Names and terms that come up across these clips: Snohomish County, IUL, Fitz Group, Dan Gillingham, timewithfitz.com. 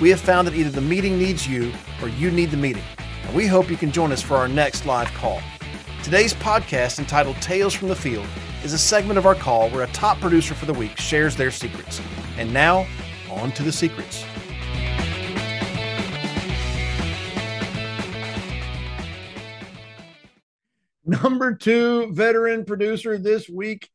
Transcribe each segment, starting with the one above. We have found that either the meeting needs you or you need the meeting, and we hope you can join us for our next live call. Today's podcast, entitled Tales from the Field, is a segment of our call where a top producer for the week shares their secrets. And now, on to the secrets. Number 2 veteran producer this week,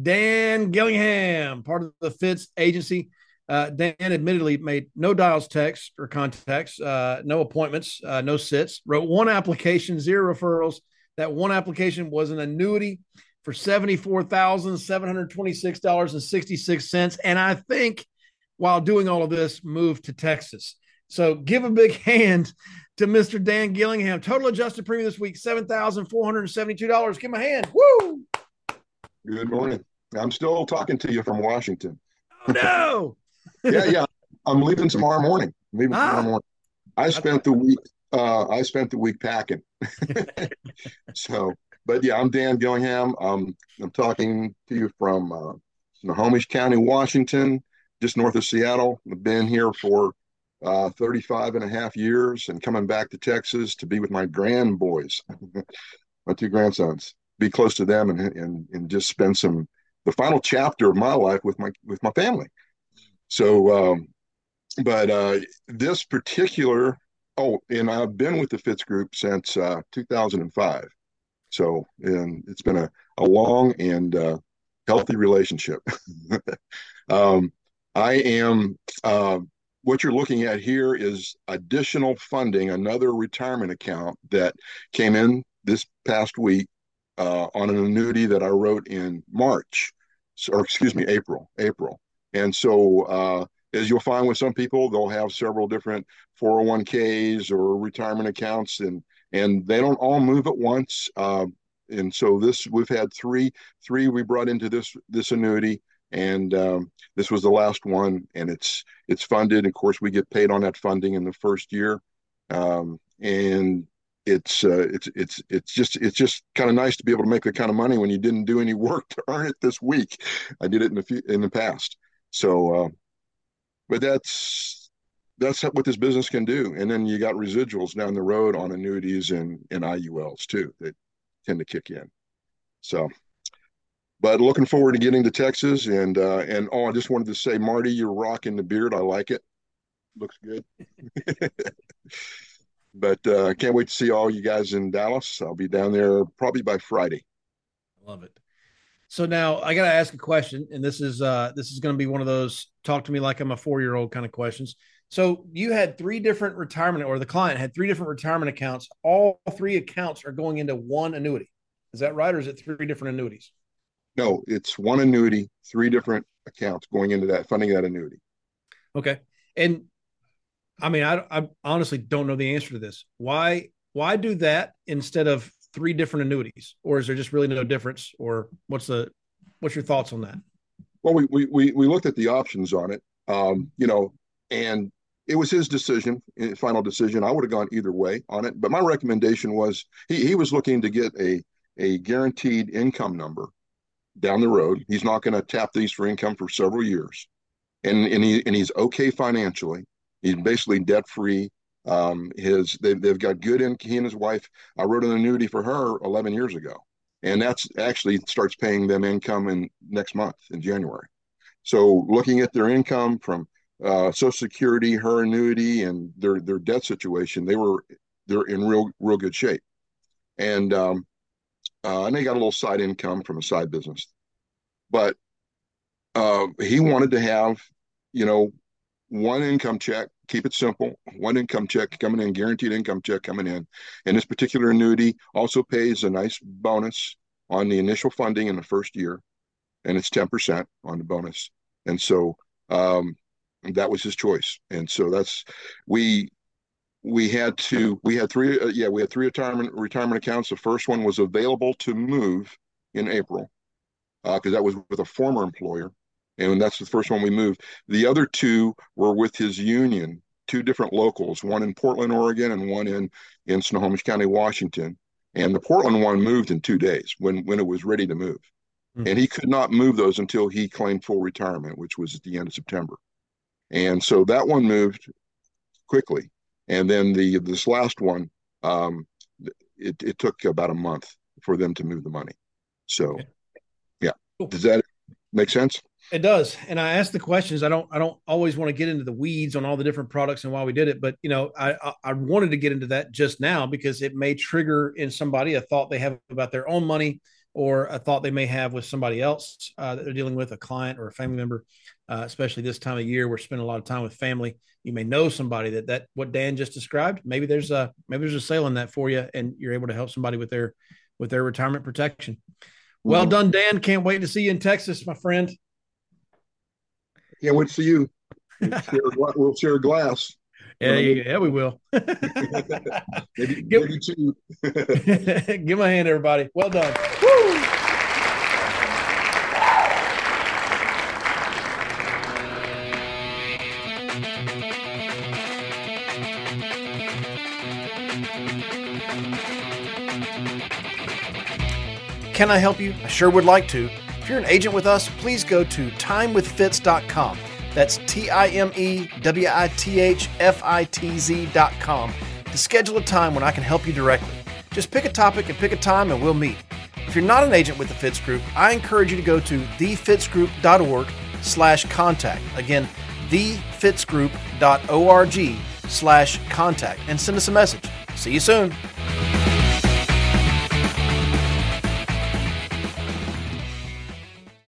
Dan Gillingham, part of the Fitz agency. Dan admittedly made no dials, texts, or contacts, no appointments, no sits, wrote 1 application, 0 referrals. That 1 application was an annuity for $74,726.66. And I think while doing all of this, moved to Texas. So give a big hand to Mr. Dan Gillingham. Total adjusted premium this week, $7,472. Give him a hand. Woo! Good morning. I'm still talking to you from Washington. Oh, no! Yeah. I'm leaving tomorrow morning. I spent the week packing. So, but yeah, I'm Dan Gillingham. I'm talking to you from Snohomish County, Washington, just north of Seattle. I've been here for 35 and a half years and coming back to Texas to be with my grandboys, my 2 grandsons, be close to them and just spend the final chapter of my life with my family. So, but this particular, and I've been with the Fitz Group since 2005. So, and it's been a long and healthy relationship. I am, what you're looking at here is additional funding, another retirement account that came in this past week on an annuity that I wrote in April. And so, as you'll find with some people, they'll have several different 401ks or retirement accounts, and they don't all move at once. And so we've had three we brought into this annuity, and this was the last one, and it's funded. Of course, we get paid on that funding in the first year, and it's just kind of nice to be able to make the kind of money when you didn't do any work to earn it this week. I did it in the past, so. But that's what this business can do. And then you got residuals down the road on annuities and IULs too that tend to kick in. So, but looking forward to getting to Texas and I just wanted to say, Marty, you're rocking the beard. I like it. Looks good. But I can't wait to see all you guys in Dallas. I'll be down there probably by Friday. I love it. So now I got to ask a question, and this is going to be one of those talk to me like I'm a 4-year-old kind of questions. So you had 3 different retirement, or the client had 3 different retirement accounts. All 3 accounts are going into 1 annuity. Is that right? Or is it 3 different annuities? No, it's 1 annuity, 3 different accounts going into that, funding that annuity. Okay. And I mean, I honestly don't know the answer to this. Why do that instead of 3 different annuities, or is there just really no difference, or what's your thoughts on that? Well, we looked at the options on it, and it was his decision, final decision. I would have gone either way on it, but my recommendation was he was looking to get a guaranteed income number down the road. He's not going to tap these for income for several years, and he's okay financially. He's basically debt free. They've got good in he and his wife. I wrote an annuity for her 11 years ago, and that's actually starts paying them income in next month in January. So looking at their income from Social Security, her annuity, and their debt situation, they're in real good shape, and they got a little side income from a side business, but he wanted to have 1 income check. Keep it simple. 1 income check coming in, guaranteed income check coming in. And this particular annuity also pays a nice bonus on the initial funding in the first year. And it's 10% on the bonus. And so that was his choice. And so that's, we, we had three retirement accounts. The first one was available to move in April, because that was with a former employer, and that's the first one we moved. The other two were with his union, two different locals, one in Portland, Oregon, and one in Snohomish County, Washington. And the Portland one moved in 2 days when it was ready to move. Mm-hmm. And he could not move those until he claimed full retirement, which was at the end of September. And so that one moved quickly. And then this last one, it took about a month for them to move the money. So, okay. Yeah. Cool. Does that make sense? It does. And I ask the questions. I don't always want to get into the weeds on all the different products and why we did it. But, you know, I wanted to get into that just now because it may trigger in somebody a thought they have about their own money, or a thought they may have with somebody else that they're dealing with, a client or a family member, especially this time of year. We're spending a lot of time with family. You may know somebody that what Dan just described, maybe there's a sale on that for you, and you're able to help somebody with their retirement protection. Well done, Dan. Can't wait to see you in Texas, my friend. Can't wait to see you. We'll share a glass. Yeah, we will. maybe two. Give my hand, everybody. Well done. Woo! Can I help you? I sure would like to. If you're an agent with us, please go to timewithfitz.com. That's timewithfitz.com to schedule a time when I can help you directly. Just pick a topic and pick a time and we'll meet. If you're not an agent with the Fitz Group, I encourage you to go to thefitzgroup.org/contact. Again, thefitzgroup.org/contact, and send us a message. See you soon.